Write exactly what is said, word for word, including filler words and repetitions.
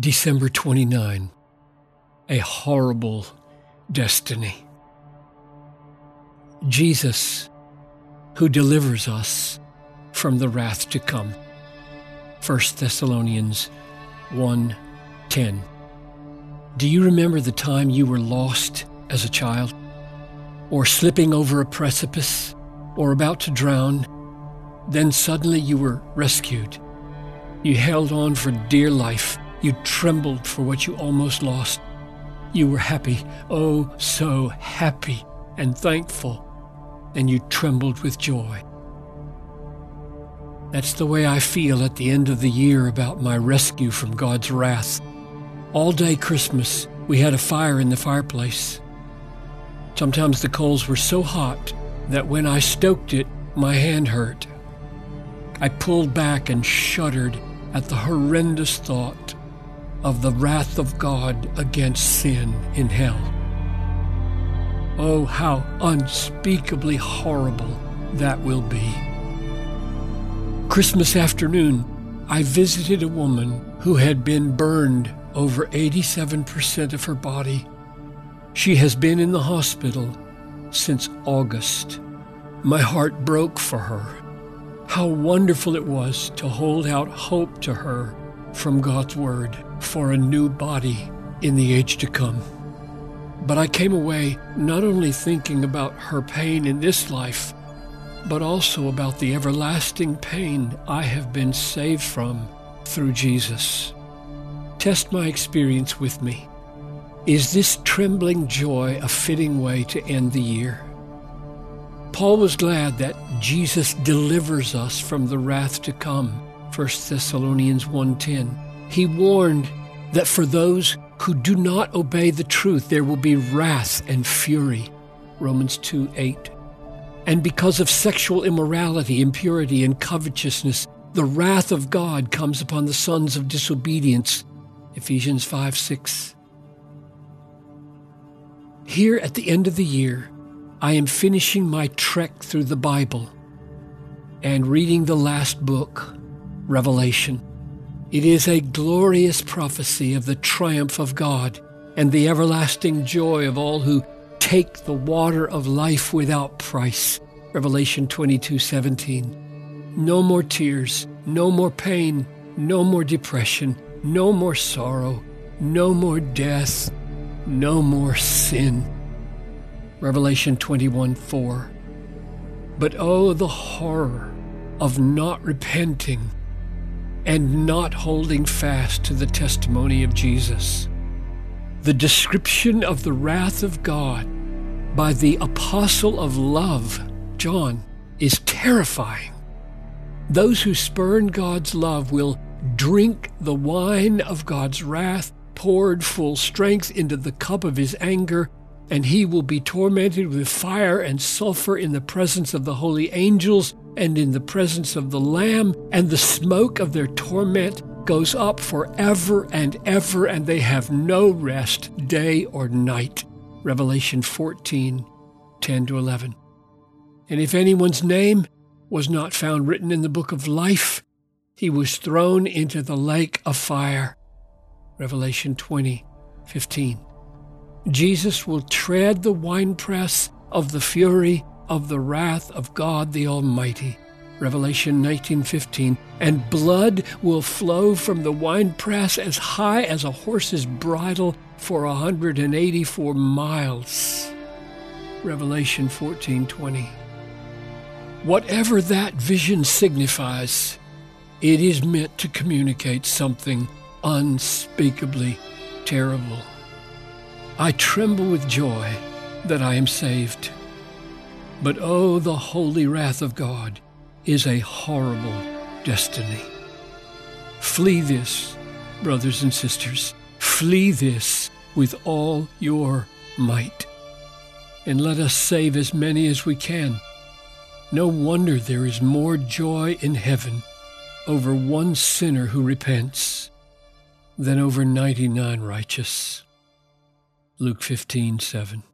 December twenty-ninth, a horrible destiny. Jesus, who delivers us from the wrath to come. First Thessalonians one ten. Do you remember the time you were lost as a child, or slipping over a precipice, or about to drown? Then suddenly you were rescued. You held on for dear life. You trembled for what you almost lost. You were happy, oh, so happy and thankful, and you trembled with joy. That's the way I feel at the end of the year about my rescue from God's wrath. All day Christmas, we had a fire in the fireplace. Sometimes the coals were so hot that when I stoked it, my hand hurt. I pulled back and shuddered at the horrendous thought of the wrath of God against sin in hell. Oh, how unspeakably horrible that will be. Christmas afternoon, I visited a woman who had been burned over eighty-seven percent of her body. She has been in the hospital since August. My heart broke for her. How wonderful it was to hold out hope to her from God's Word for a new body in the age to come. But I came away not only thinking about her pain in this life, but also about the everlasting pain I have been saved from through Jesus. Test my experience with me. Is this trembling joy a fitting way to end the year? Paul was glad that Jesus delivers us from the wrath to come, First Thessalonians one ten. He warned that for those who do not obey the truth, there will be wrath and fury, Romans two eight. And because of sexual immorality, impurity, and covetousness, the wrath of God comes upon the sons of disobedience, Ephesians five six. Here at the end of the year, I am finishing my trek through the Bible and reading the last book, Revelation. It is a glorious prophecy of the triumph of God and the everlasting joy of all who take the water of life without price, Revelation twenty-two seventeen. No more tears, no more pain, no more depression, no more sorrow, no more death, no more sin, Revelation twenty-one four. But oh, the horror of not repenting and not holding fast to the testimony of Jesus. The description of the wrath of God by the apostle of love, John, is terrifying. Those who spurn God's love will drink the wine of God's wrath, poured full strength into the cup of his anger, and he will be tormented with fire and sulfur in the presence of the holy angels and in the presence of the Lamb, and the smoke of their torment goes up forever and ever, and they have no rest day or night. Revelation fourteen ten to eleven. And if anyone's name was not found written in the book of life, he was thrown into the lake of fire. Revelation twenty fifteen. Jesus will tread the winepress of the fury of the wrath of God the Almighty. Revelation nineteen fifteen. And blood will flow from the winepress as high as a horse's bridle for one hundred eighty-four miles. Revelation fourteen twenty. Whatever that vision signifies, it is meant to communicate something unspeakably terrible. I tremble with joy that I am saved. But oh, the holy wrath of God is a horrible destiny. Flee this, brothers and sisters. Flee this with all your might. And let us save as many as we can. No wonder there is more joy in heaven over one sinner who repents than over ninety-nine righteous. Luke fifteen seven.